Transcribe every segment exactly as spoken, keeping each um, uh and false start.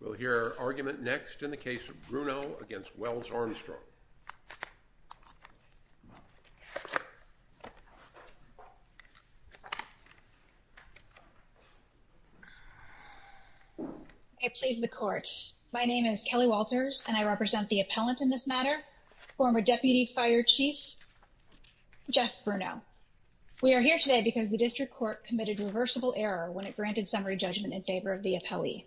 We'll hear argument next in the case of Bruno against Wells Armstrong. I please the court. My name is Kelly Walters, and I represent the appellant in this matter, former Deputy Fire Chief Jeff Bruno. We are here today because the district court committed reversible error when it granted summary judgment in favor of the appellee.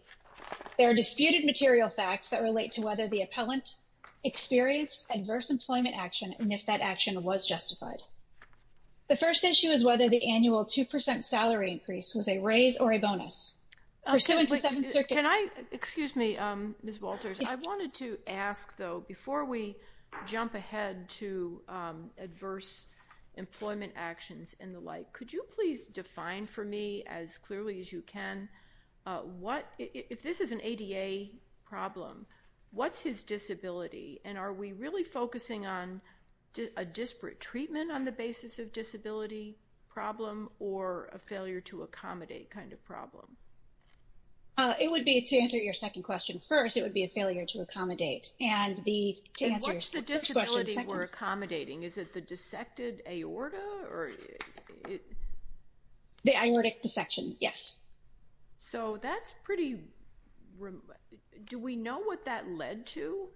There are disputed material facts that relate to whether the appellant experienced adverse employment action and if that action was justified. The first issue is whether the annual two percent salary increase was a raise or a bonus. Pursuant to Seventh Circuit. Can I, excuse me, um, Miz Walters, I wanted to ask, though, before we jump ahead to um, adverse employment actions and the like, could you please define for me as clearly as you can uh, what, if this is an A D A problem, what's his disability? And are we really focusing on a disparate treatment on the basis of disability problem or a failure to accommodate kind of problem? Uh, it would be, to answer your second question first, it would be a failure to accommodate. And the to and answer what's the disability question, we're accommodating? Is it the dissected aorta or it, the aortic dissection? Yes. So that's pretty. Do we know what that led to?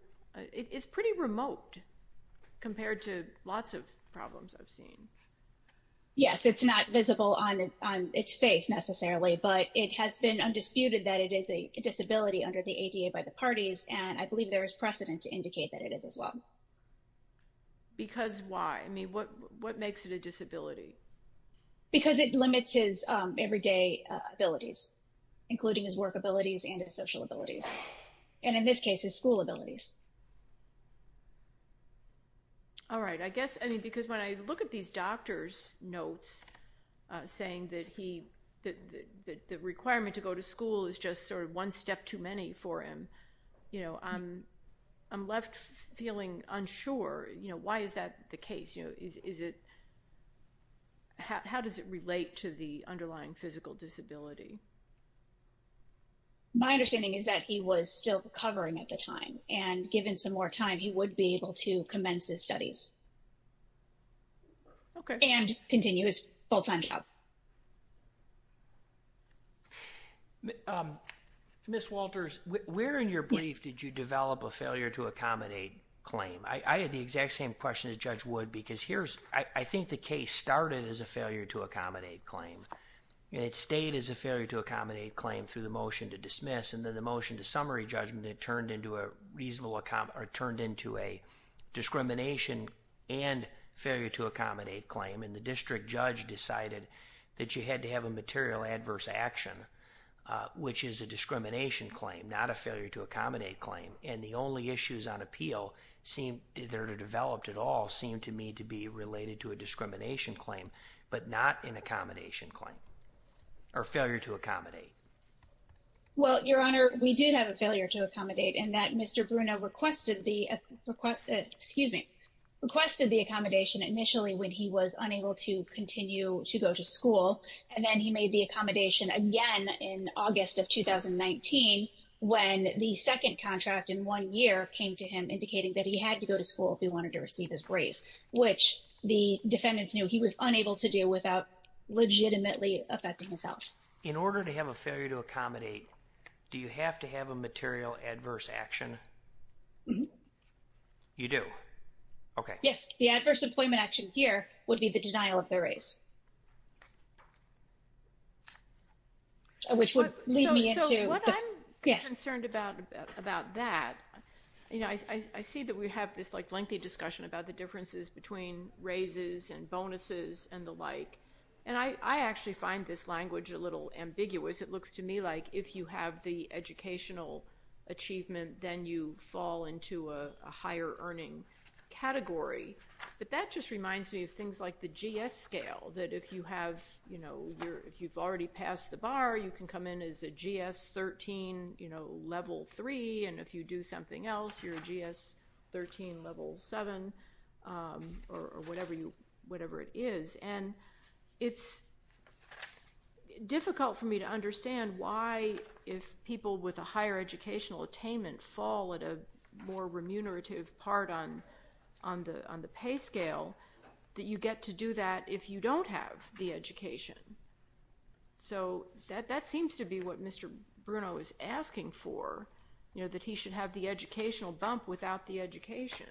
It, it's pretty remote compared to lots of problems I've seen. Yes, it's not visible on on its face necessarily, but it has been undisputed that it is a disability under the A D A by the parties, and I believe there is precedent to indicate that it is as well. Because why? I mean, what what makes it a disability? Because it limits his um, everyday uh, abilities, including his work abilities and his social abilities, and in this case, his school abilities. All right, I guess, I mean, because when I look at these doctor's notes uh, saying that he, that the, the requirement to go to school is just sort of one step too many for him, you know, I'm, I'm left feeling unsure, you know, why is that the case? You know, is, is it, how, how does it relate to the underlying physical disability? My understanding is that he was still recovering at the time, and given some more time, he would be able to commence his studies. Okay. And continue his full-time job. Um, Miz Walters, where in your brief yes. did you develop a failure to accommodate claim? I, I had the exact same question as Judge Wood, because here's, I, I think the case started as a failure to accommodate claim. And it stayed as a failure to accommodate claim through the motion to dismiss, and then the motion to summary judgment. It turned into a reasonable accom- or turned into a discrimination and failure to accommodate claim. And the district judge decided that you had to have a material adverse action, uh, which is a discrimination claim, not a failure to accommodate claim. And the only issues on appeal seem that are developed at all seem to me to be related to a discrimination claim, but not an accommodation claim. Or failure to accommodate? Well, Your Honor, we did have a failure to accommodate, and that Mister Bruno requested the uh, request, uh, excuse me, requested the accommodation initially when he was unable to continue to go to school, and then he made the accommodation again in August of two thousand nineteen when the second contract in one year came to him indicating that he had to go to school if he wanted to receive his raise, which the defendants knew he was unable to do without legitimately affecting his health. In order to have a failure to accommodate, do you have to have a material adverse action? Mm-hmm. You do? Okay. Yes, the adverse employment action here would be the denial of the raise, which would but, lead so, me so into... So what the, I'm yes. concerned about, about about that, you know, I, I, I see that we have this like lengthy discussion about the differences between raises and bonuses and the like. And I, I actually find this language a little ambiguous. It looks to me like if you have the educational achievement, then you fall into a, a higher earning category. But that just reminds me of things like the G S scale, that if you have, you know, you're, if you've already passed the bar, you can come in as a G S thirteen, you know, level three. And if you do something else, you're a G S thirteen level seven um, or, or whatever you, whatever it is. And It's difficult for me to understand why, if people with a higher educational attainment fall at a more remunerative part on on the on the pay scale, that you get to do that if you don't have the education. So that that seems to be what Mister Bruno is asking for, you know, that he should have the educational bump without the education.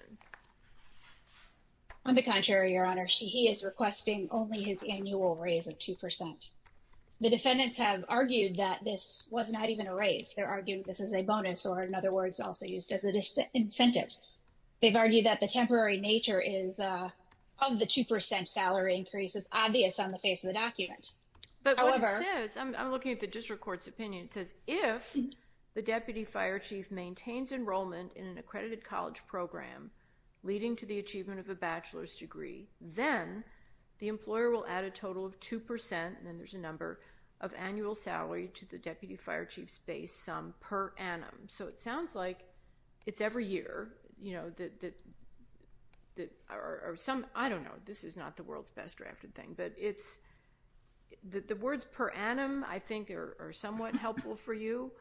On the contrary, Your Honor, she, he is requesting only his annual raise of two percent. The defendants have argued that this was not even a raise. They're arguing this is a bonus, or in other words, also used as an dis- incentive. They've argued that the temporary nature is uh, of the two percent salary increase is obvious on the face of the document. But However, what it says, I'm, I'm looking at the district court's opinion, it says, if the deputy fire chief maintains enrollment in an accredited college program leading to the achievement of a bachelor's degree, then the employer will add a total of two percent, and then there's a number, of annual salary to the deputy fire chief's base sum per annum. So it sounds like it's every year, you know, that, that, that or, or some, I don't know, this is not the world's best drafted thing, but it's, the, the words per annum, I think, are, are somewhat helpful for you.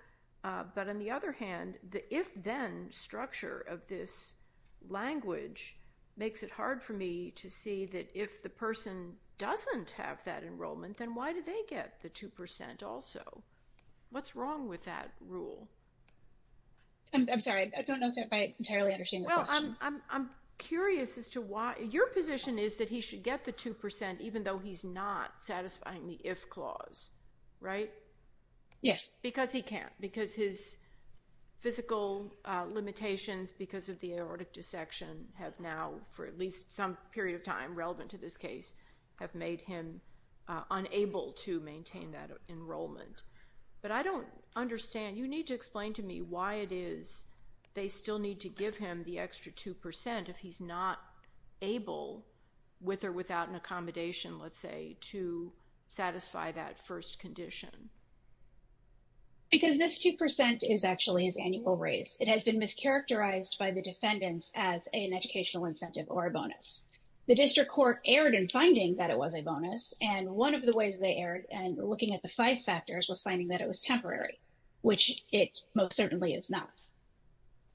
Uh, but on the other hand, the if-then structure of this language makes it hard for me to see that if the person doesn't have that enrollment, then why do they get the two percent also? What's wrong with that rule? I'm, I'm sorry, I don't know if I entirely understand the well, question. Well, I'm, I'm, I'm curious as to why. Your position is that he should get the two percent even though he's not satisfying the if clause, right? Yes. Because he can't, because his physical uh, limitations because of the aortic dissection have now, for at least some period of time relevant to this case, have made him uh, unable to maintain that enrollment. But I don't understand. You need to explain to me why it is they still need to give him the extra two percent if he's not able, with or without an accommodation, let's say, to satisfy that first condition. Because this two percent is actually his annual raise. It has been mischaracterized by the defendants as an educational incentive or a bonus. The district court erred in finding that it was a bonus, and one of the ways they erred, and looking at the five factors, was finding that it was temporary, which it most certainly is not.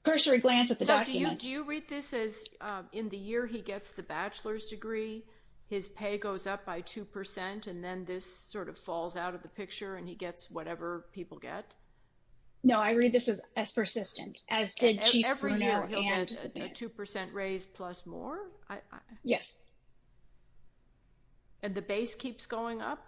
Cursory glance at the so document. Do you, do you read this as uh, in the year he gets the bachelor's degree, his pay goes up by two percent, and then this sort of falls out of the picture and he gets whatever people get? No, I read this as, as persistent, as did Chief Bruno. Every year he'll get a, a two percent raise plus more? I, I... Yes. And the base keeps going up?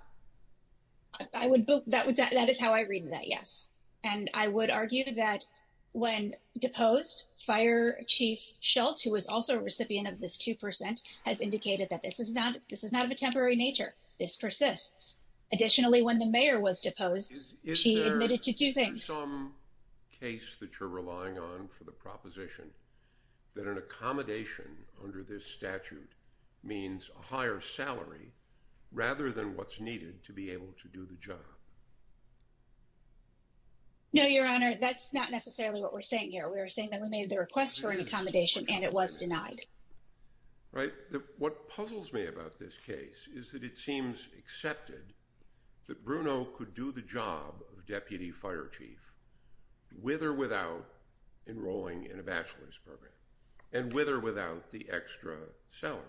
I, I would, that, would that, that is how I read that, yes. And I would argue that when deposed, Fire Chief Schultz, who was also a recipient of this two percent, has indicated that this is not this is not of a temporary nature. This persists. Additionally, when the mayor was deposed, is, is she there, admitted to two things. Is there some case that you're relying on for the proposition that an accommodation under this statute means a higher salary rather than what's needed to be able to do the job? No, Your Honor, that's not necessarily what we're saying here. We are saying that we made the request for an accommodation and it was denied. Right. The, what puzzles me about this case is that it seems accepted that Bruno could do the job of deputy fire chief with or without enrolling in a bachelor's program and with or without the extra salary.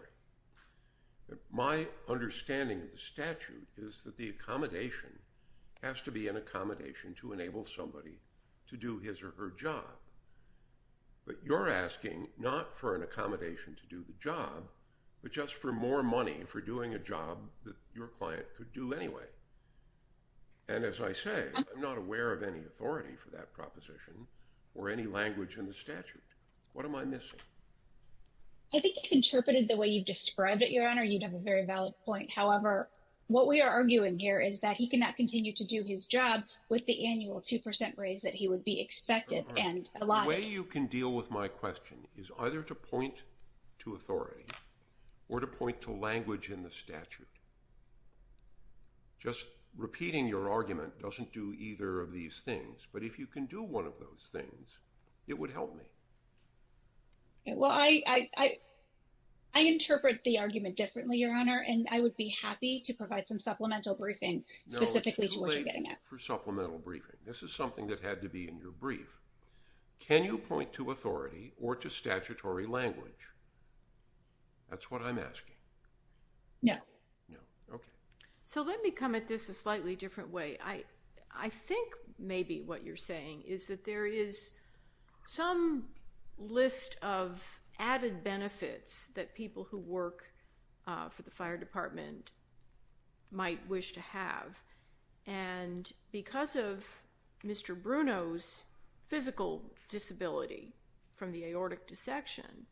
My understanding of the statute is that the accommodation has to be an accommodation to enable somebody to do his or her job. But you're asking not for an accommodation to do the job, but just for more money for doing a job that your client could do anyway. And as I say, I'm not aware of any authority for that proposition or any language in the statute. What am I missing? I think if interpreted the way you've described it, Your Honor, you'd have a very valid point. However, what we are arguing here is that he cannot continue to do his job with the annual two percent raise that he would be expected right. and allotted. The way you can deal with my question is either to point to authority or to point to language in the statute. Just repeating your argument doesn't do either of these things, but if you can do one of those things, it would help me. Well, I... I, I I interpret the argument differently, Your Honor, and I would be happy to provide some supplemental briefing specifically to what you're getting at. For supplemental briefing. This is something that had to be in your brief. Can you point to authority or to statutory language? That's what I'm asking. No. No. Okay. So let me come at this a slightly different way. I, I think maybe what you're saying is that there is some list of added benefits that people who work uh, for the fire department might wish to have. And because of Mister Bruno's physical disability from the aortic dissection,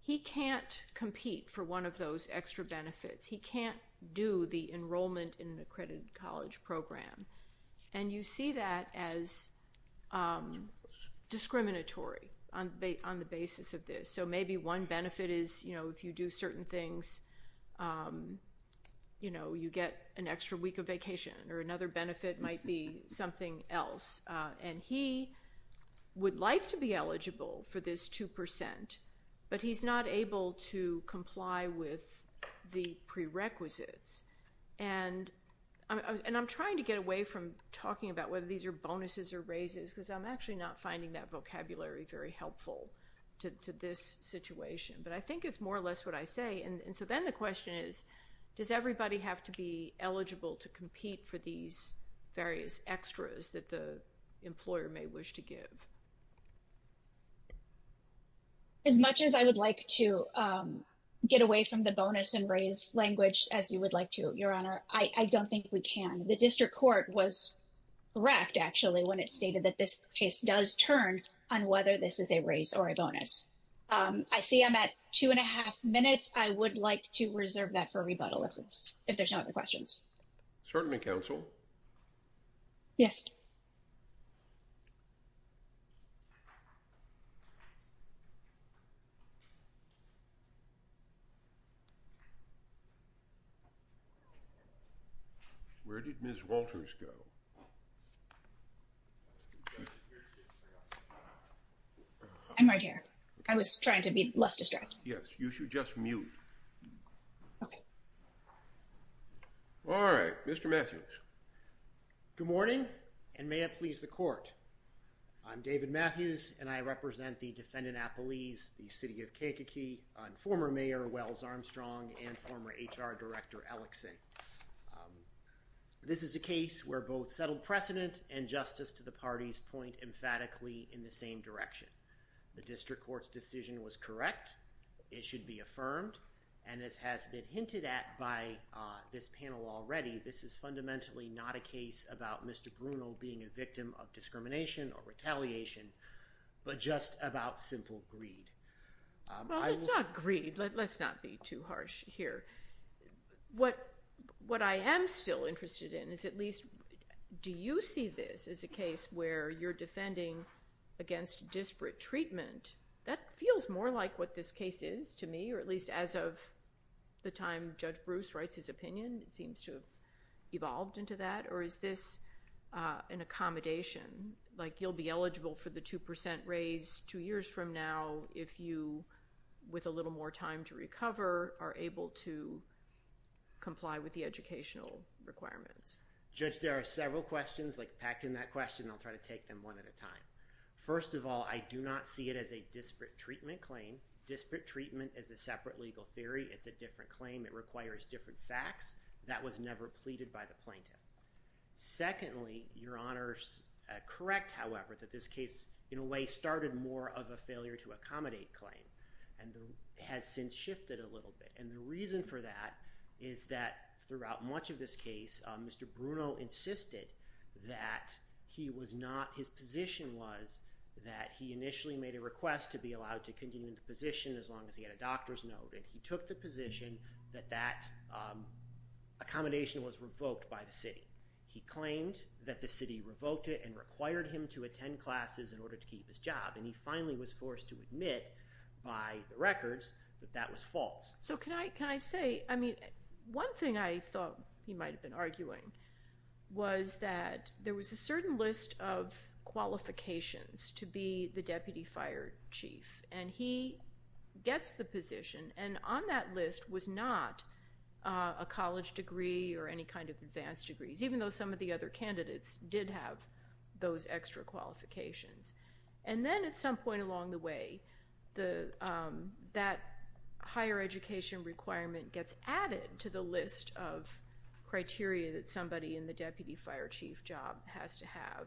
he can't compete for one of those extra benefits. He can't do the enrollment in an accredited college program. And you see that as um, discriminatory on, ba on the basis of this. So maybe one benefit is, you know, if you do certain things, um, you know, you get an extra week of vacation, or another benefit might be something else. Uh, and he would like to be eligible for this two percent, but he's not able to comply with the prerequisites. And I'm, and I'm trying to get away from talking about whether these are bonuses or raises, because I'm actually not finding that vocabulary very helpful to, to this situation. But I think it's more or less what I say. And, and so then the question is, does everybody have to be eligible to compete for these various extras that the employer may wish to give? As much as I would like to um, get away from the bonus and raise language as you would like to, Your Honor, I, I don't think we can. The district court was correct, actually, when it stated that this case does turn on whether this is a raise or a bonus. Um, I see I'm at two and a half minutes. I would like to reserve that for rebuttal if, it's, if there's no other questions. Certainly, counsel. Yes. Where did Miz Walters go? I'm right here. Okay. I was trying to be less distracted. Yes, you should just mute. Okay. All right, Mister Matthews. Good morning, and may it please the court. I'm David Matthews, and I represent the defendant appellees, the city of Kankakee, and former Mayor Wells Armstrong and former H R Director Ellickson. This is a case where both settled precedent and justice to the parties point emphatically in the same direction. The district court's decision was correct, it should be affirmed, and as has been hinted at by uh, this panel already, this is fundamentally not a case about Mister Bruno being a victim of discrimination or retaliation, but just about simple greed. Um, well, it's not greed. Let, let's not be too harsh here. What... What I am still interested in is, at least, do you see this as a case where you're defending against disparate treatment? That feels more like what this case is to me, or at least as of the time Judge Bruce writes his opinion, it seems to have evolved into that. Or is this uh, an accommodation? Like, you'll be eligible for the two percent raise two years from now if you, with a little more time to recover, are able to comply with the educational requirements? Judge, there are several questions, like, packed in that question. I'll try to take them one at a time. First of all, I do not see it as a disparate treatment claim. Disparate treatment is a separate legal theory. It's a different claim. It requires different facts. That was never pleaded by the plaintiff. Secondly, Your Honor's uh, correct, however, that this case, in a way, started more of a failure to accommodate claim, and the, has since shifted a little bit. And the reason for that is that throughout much of this case, uh, Mister Bruno insisted that he was not, his position was that he initially made a request to be allowed to continue in the position as long as he had a doctor's note, and he took the position that that um, accommodation was revoked by the city. He claimed that the city revoked it and required him to attend classes in order to keep his job, and he finally was forced to admit by the records that that was false. So can I, can I say, I mean, one thing I thought he might have been arguing was that there was a certain list of qualifications to be the deputy fire chief, and he gets the position, and on that list was not uh, a college degree or any kind of advanced degrees, even though some of the other candidates did have those extra qualifications. And then at some point along the way, the um, that higher education requirement gets added to the list of criteria that somebody in the deputy fire chief job has to have.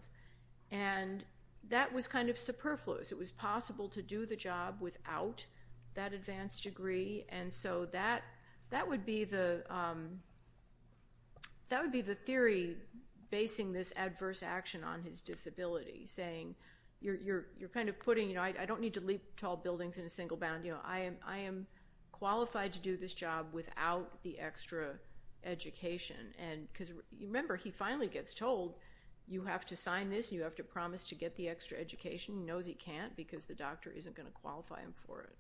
And that was kind of superfluous. It was possible to do the job without that advanced degree, and so that that would be the um, that would be the theory basing this adverse action on his disability, saying you're you're you're kind of putting, you know, I, I don't need to leap tall buildings in a single bound. You know, I am I am qualified to do this job without the extra education, and because remember he finally gets told, you have to sign this and you have to promise to get the extra education. He knows he can't because the doctor isn't going to qualify him for it.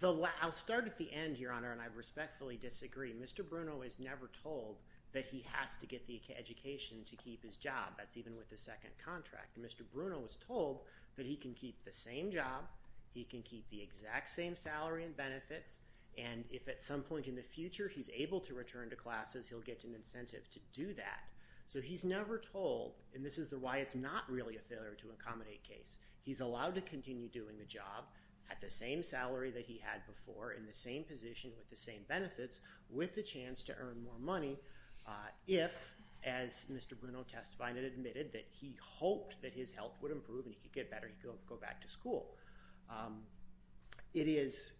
The la- I'll start at the end, Your Honor, and I respectfully disagree. Mister Bruno is never told that he has to get the education to keep his job. That's even with the second contract. Mister Bruno was told that he can keep the same job, he can keep the exact same salary and benefits, and if at some point in the future he's able to return to classes, he'll get an incentive to do that. So he's never told, and this is the why it's not really a failure to accommodate case. He's allowed to continue doing the job at the same salary that he had before, in the same position, with the same benefits, with the chance to earn more money uh, if, as Mister Bruno testified and admitted, that he hoped that his health would improve and he could get better, he could go back to school. Um, it is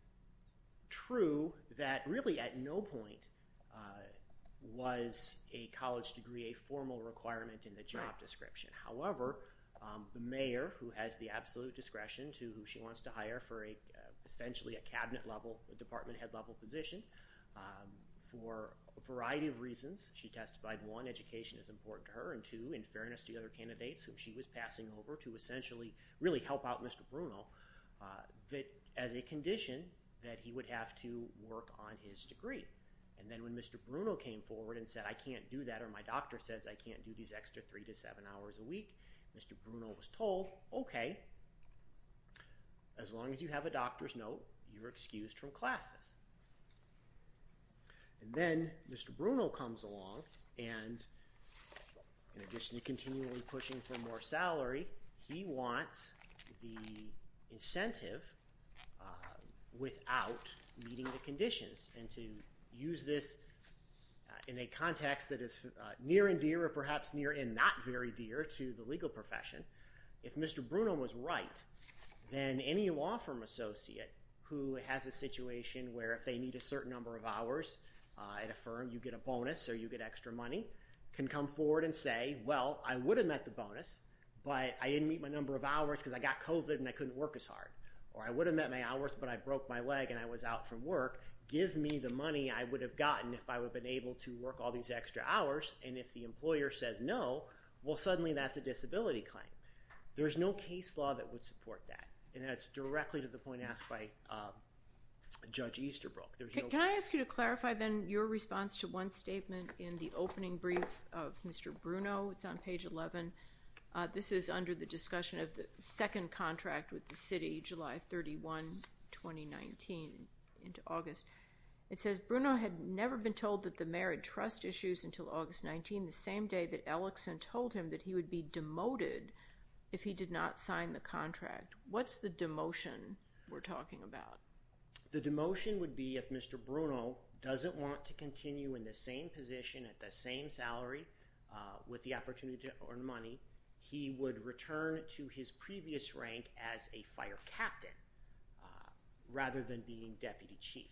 true that really at no point uh, was a college degree a formal requirement in the job right. description. However, um, the mayor, who has the absolute discretion to who she wants to hire for a, uh, essentially a cabinet-level, a department head-level position, um, for a variety of reasons. She testified, one, education is important to her, and two, in fairness to the other candidates whom she was passing over to essentially really help out Mister Bruno, uh, that as a condition that he would have to work on his degree. And then when Mister Bruno came forward and said, I can't do that, or my doctor says I can't do these extra three to seven hours a week, Mister Bruno was told, okay, as long as you have a doctor's note, you're excused from classes. And then Mister Bruno comes along and, in addition to continually pushing for more salary, he wants the incentive uh, without meeting the conditions, and to use this uh, in a context that is uh, near and dear, or perhaps near and not very dear to the legal profession. If Mister Bruno was right, then any law firm associate who has a situation where if they need a certain number of hours uh, at a firm, you get a bonus or you get extra money, can come forward and say, well, I would have met the bonus, but I didn't meet my number of hours because I got COVID and I couldn't work as hard. Or I would have met my hours, but I broke my leg and I was out from work. Give me the money I would have gotten if I would have been able to work all these extra hours. And if the employer says no, well, suddenly that's a disability claim. There's no case law that would support that. And that's directly to the point asked by um, Judge Easterbrook. There's can, no can I ask you to clarify then your response to one statement in the opening brief of Mister Bruno? It's on page eleven. Uh, this is under the discussion of the second contract with the city, July thirty-first, twenty nineteen, into August. It says, Bruno had never been told that the mayor had trust issues until August nineteenth, the same day that Ellickson told him that he would be demoted if he did not sign the contract. What's the demotion we're talking about? The demotion would be if Mister Bruno doesn't want to continue in the same position at the same salary uh, with the opportunity to earn money, he would return to his previous rank as a fire captain uh, rather than being deputy chief.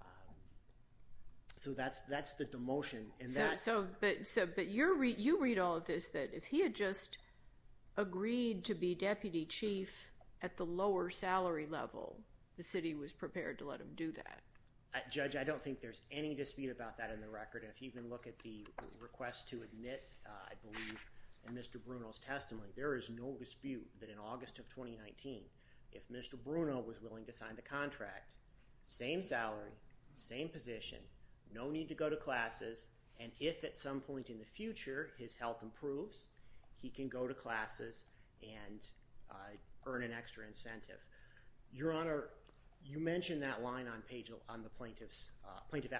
Um, so that's that's the demotion. And so, that so but so but you re- you read all of this that if he had just agreed to be deputy chief at the lower salary level, the city was prepared to let him do that. Uh, Judge, I don't think there's any dispute about that in the record. If you even look at the request to admit, uh, I believe, in Mister Bruno's testimony, there is no dispute that in August of twenty nineteen, if Mister Bruno was willing to sign the contract, same salary, same position, no need to go to classes, and if at some point in the future his health improves, he can go to classes and uh, earn an extra incentive. Your Honor, You mentioned that line on page on the plaintiff's uh, plaintiff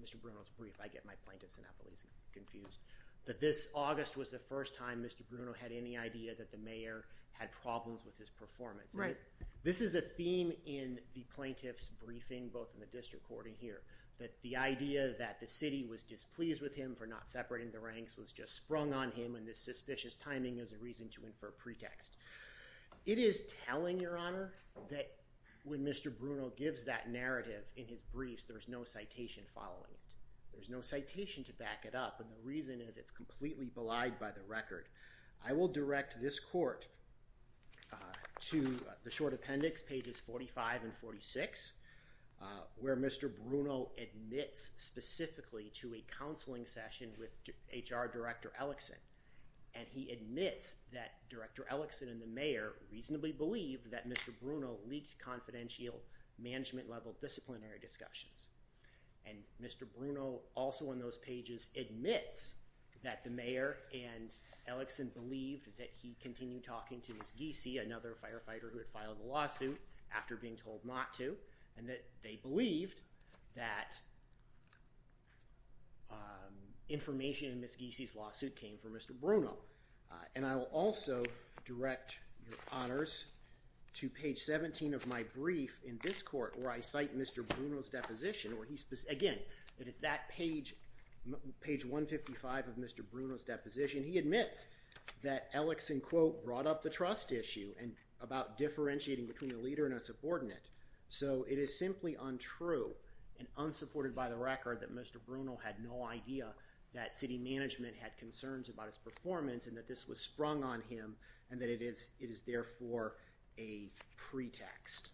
Mister Bruno's brief. I get my plaintiffs and appellees confused. That this August was the first time Mister Bruno had any idea that the mayor had problems with his performance. Right. This, this is a theme in the plaintiff's briefing, both in the district court and here, that the idea that the city was displeased with him for not separating the ranks was just sprung on him, and this suspicious timing is a reason to infer pretext. It is telling, Your Honor, that when Mister Bruno gives that narrative in his briefs, there's no citation following it. There's no citation to back it up, and the reason is it's completely belied by the record. I will direct this court uh, to uh, the short appendix, pages forty-five and forty-six, uh, where Mister Bruno admits specifically to a counseling session with H R Director Ellickson, and he admits that Director Ellickson and the mayor reasonably believed that Mister Bruno leaked confidential management-level disciplinary discussions. And Mister Bruno also on those pages admits that the mayor and Ellickson believed that he continued talking to Miz Giese, another firefighter who had filed a lawsuit after being told not to, and that they believed that um, information in Miz Giese's lawsuit came from Mister Bruno. Uh, and I will also direct Your Honors to page seventeen of my brief in this court, where I cite Mister Bruno's deposition, where he, spe- again, it is that page, page one fifty-five of Mister Bruno's deposition. He admits that Ellickson, quote, brought up the trust issue and about differentiating between a leader and a subordinate. So it is simply untrue and unsupported by the record that Mister Bruno had no idea that city management had concerns about his performance and that this was sprung on him, and that it is, it is therefore a pretext.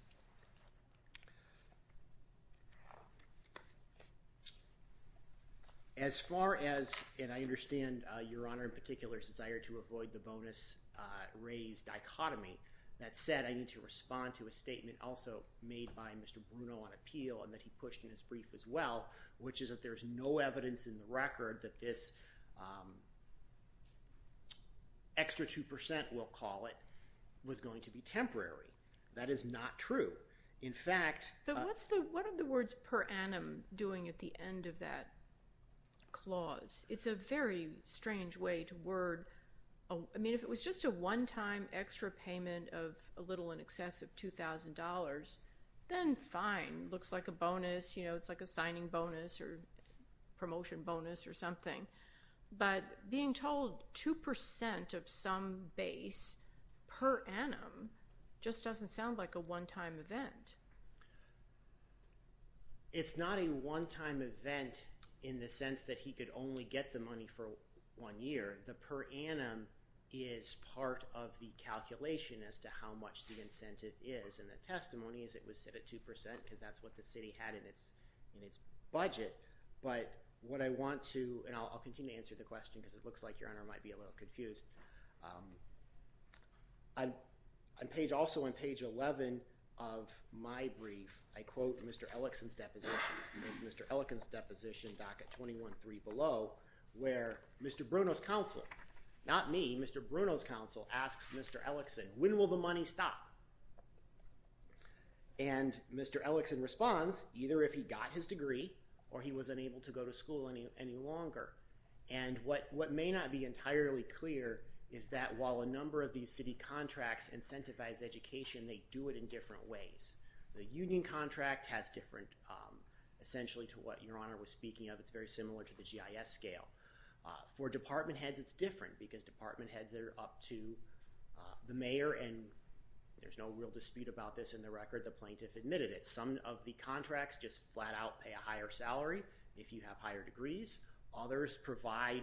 As far as, and I understand, uh, Your Honor, in particular's desire to avoid the bonus uh, raise dichotomy. That said, I need to respond to a statement also made by Mister Bruno on appeal, and that he pushed in his brief as well, which is that there's no evidence in the record that this um, extra two percent, we'll call it, was going to be temporary. That is not true. In fact... But what's the, what are the words per annum doing at the end of that clause? It's a very strange way to word... I mean, if it was just a one-time extra payment of a little in excess of two thousand dollars, then fine. Looks like a bonus, you know, it's like a signing bonus or promotion bonus or something. But being told two percent of some base per annum just doesn't sound like a one-time event. It's not a one-time event in the sense that he could only get the money for one year. The per annum is part of the calculation as to how much the incentive is, and the testimony is it was set at two percent because that's what the city had in its in its budget. But what I want to, and I'll, I'll continue to answer the question because it looks like Your Honor might be a little confused. Um, on, on page, also on page eleven of my brief, I quote Mister Ellickson's deposition. It's Mister Ellickson's deposition, docket twenty-one three below, where Mister Bruno's counsel, not me, Mister Bruno's counsel asks Mister Ellickson, when will the money stop? And Mister Ellickson responds, either if he got his degree or he was unable to go to school any, any longer. And what, what may not be entirely clear is that while a number of these city contracts incentivize education, they do it in different ways. The union contract has different, um, essentially to what Your Honor was speaking of, it's very similar to the G I S scale. Uh, for department heads, it's different because department heads are up to uh, the mayor, and there's no real dispute about this in the record. The plaintiff admitted it. Some of the contracts just flat out pay a higher salary if you have higher degrees. Others provide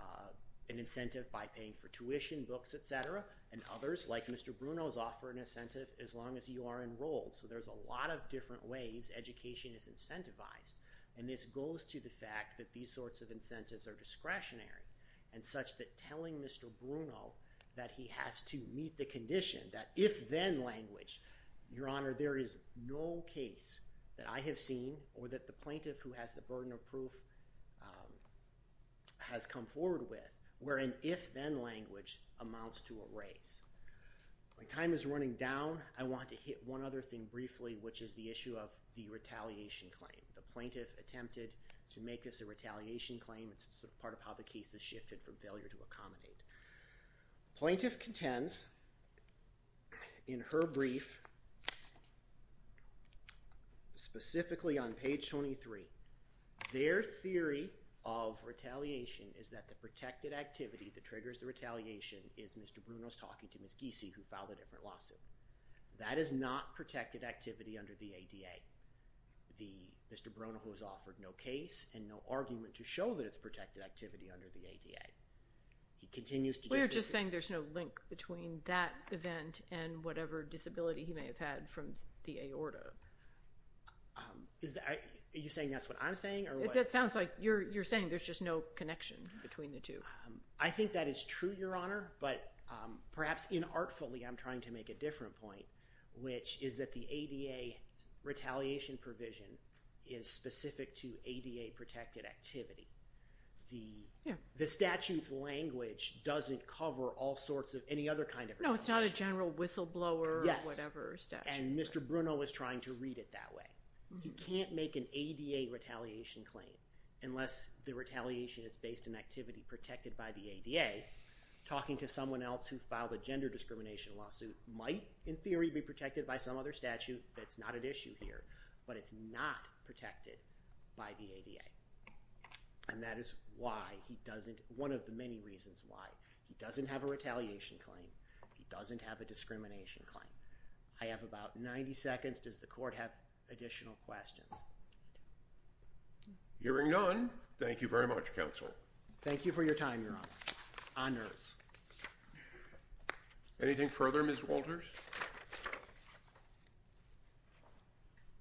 uh, an incentive by paying for tuition, books, et cetera. And others, like Mister Bruno's, offer an incentive as long as you are enrolled. So there's a lot of different ways education is incentivized. And this goes to the fact that these sorts of incentives are discretionary and such that telling Mister Bruno that he has to meet the condition, that if-then language, Your Honor, there is no case that I have seen or that the plaintiff who has the burden of proof um, has come forward with where an if-then language amounts to a raise. My time is running down. I want to hit one other thing briefly, which is the issue of the retaliation claim. The plaintiff attempted to make this a retaliation claim. It's sort of part of how the case is shifted from failure to accommodate. Plaintiff contends in her brief, specifically on page twenty-three, their theory of retaliation is that the protected activity that triggers the retaliation is Mister Bruno's talking to Miz Giese, who filed a different lawsuit. That is not protected activity under the A D A. The Mister Bruno, who has offered no case and no argument to show that it's protected activity under the A D A. He continues to... We're just, just saying there's no link between that event and whatever disability he may have had from the aorta. Um, is that... I, Are you saying that's what I'm saying, or what? That sounds like you're you're saying there's just no connection between the two. Um, I think that is true, Your Honor, but um, perhaps inartfully I'm trying to make a different point, which is that the A D A retaliation provision is specific to A D A-protected activity. The yeah. the statute's language doesn't cover all sorts of any other kind of... No, it's not a general whistleblower yes. or whatever statute. And Mister Bruno was trying to read it that way. He can't make an A D A retaliation claim unless the retaliation is based on activity protected by the A D A. Talking to someone else who filed a gender discrimination lawsuit might, in theory, be protected by some other statute that's not at issue here, but it's not protected by the A D A. And that is why he doesn't, one of the many reasons why, he doesn't have a retaliation claim, he doesn't have a discrimination claim. I have about ninety seconds. Does the court have additional questions? Hearing none, thank you very much, counsel. Thank you for your time, Your Honor. Honors. Anything further, Miz Walters?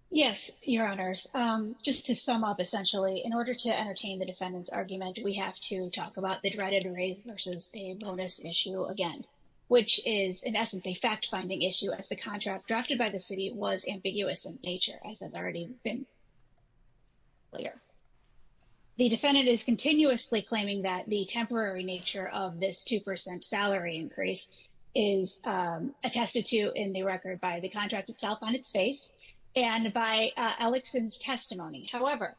Yes, Your Honors. Um, just to sum up, essentially, in order to entertain the defendant's argument, we have to talk about the dreaded raise versus a bonus issue again, which is, in essence, a fact-finding issue, as the contract drafted by the city was ambiguous in nature, as has already been clear. The defendant is continuously claiming that the temporary nature of this two percent salary increase is um, attested to in the record by the contract itself on its face and by uh, Ellickson's testimony. However,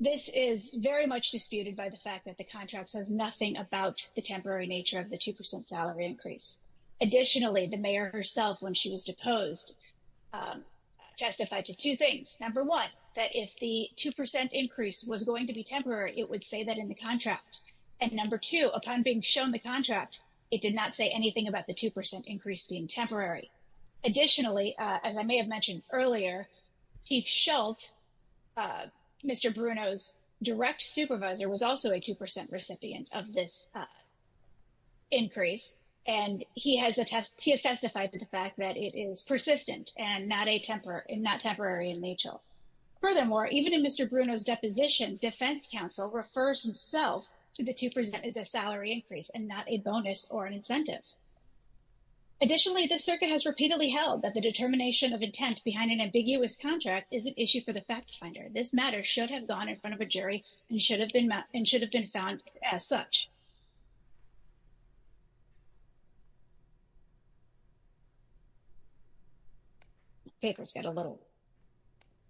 this is very much disputed by the fact that the contract says nothing about the temporary nature of the two percent salary increase. Additionally, the mayor herself, when she was deposed, um, testified to two things. Number one, that if the two percent increase was going to be temporary, it would say that in the contract. And number two, upon being shown the contract, it did not say anything about the two percent increase being temporary. Additionally, uh, as I may have mentioned earlier, Chief Schultz, uh, Mister Bruno's direct supervisor, was also a two percent recipient of this uh, increase, and he has, attest- he has testified to the fact that it is persistent and not a tempor- and not temporary in nature. Furthermore, even in Mister Bruno's deposition, defense counsel refers himself to the two percent as a salary increase and not a bonus or an incentive. Additionally, the circuit has repeatedly held that the determination of intent behind an ambiguous contract is an issue for the fact finder. This matter should have gone in front of a jury and should have been ma- and should have been found as such. Paper's got a little.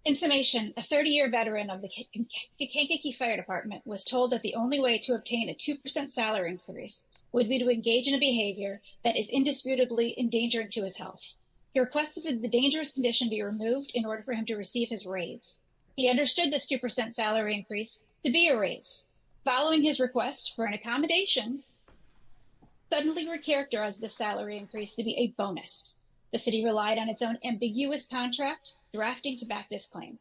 In summation, a thirty-year veteran of the Kankakee Fire Department was told that the only way to obtain a two percent salary increase would be to engage in a behavior that is indisputably endangering to his health. He requested that the dangerous condition be removed in order for him to receive his raise. He understood this two percent salary increase to be a raise. Following his request for an accommodation, suddenly were characterized the salary increase to be a bonus. The city relied on its own ambiguous contract drafting to back this claim.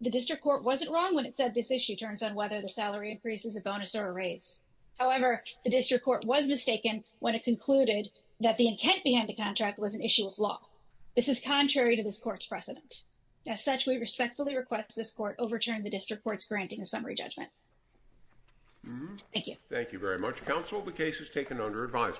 The district court wasn't wrong when it said this issue turns on whether the salary increase is a bonus or a raise. However, the district court was mistaken when it concluded that the intent behind the contract was an issue of law. This is contrary to this court's precedent. As such, we respectfully request this court overturn the district court's granting of summary judgment. Mm-hmm. Thank you. Thank you very much, counsel. The case is taken under advisement.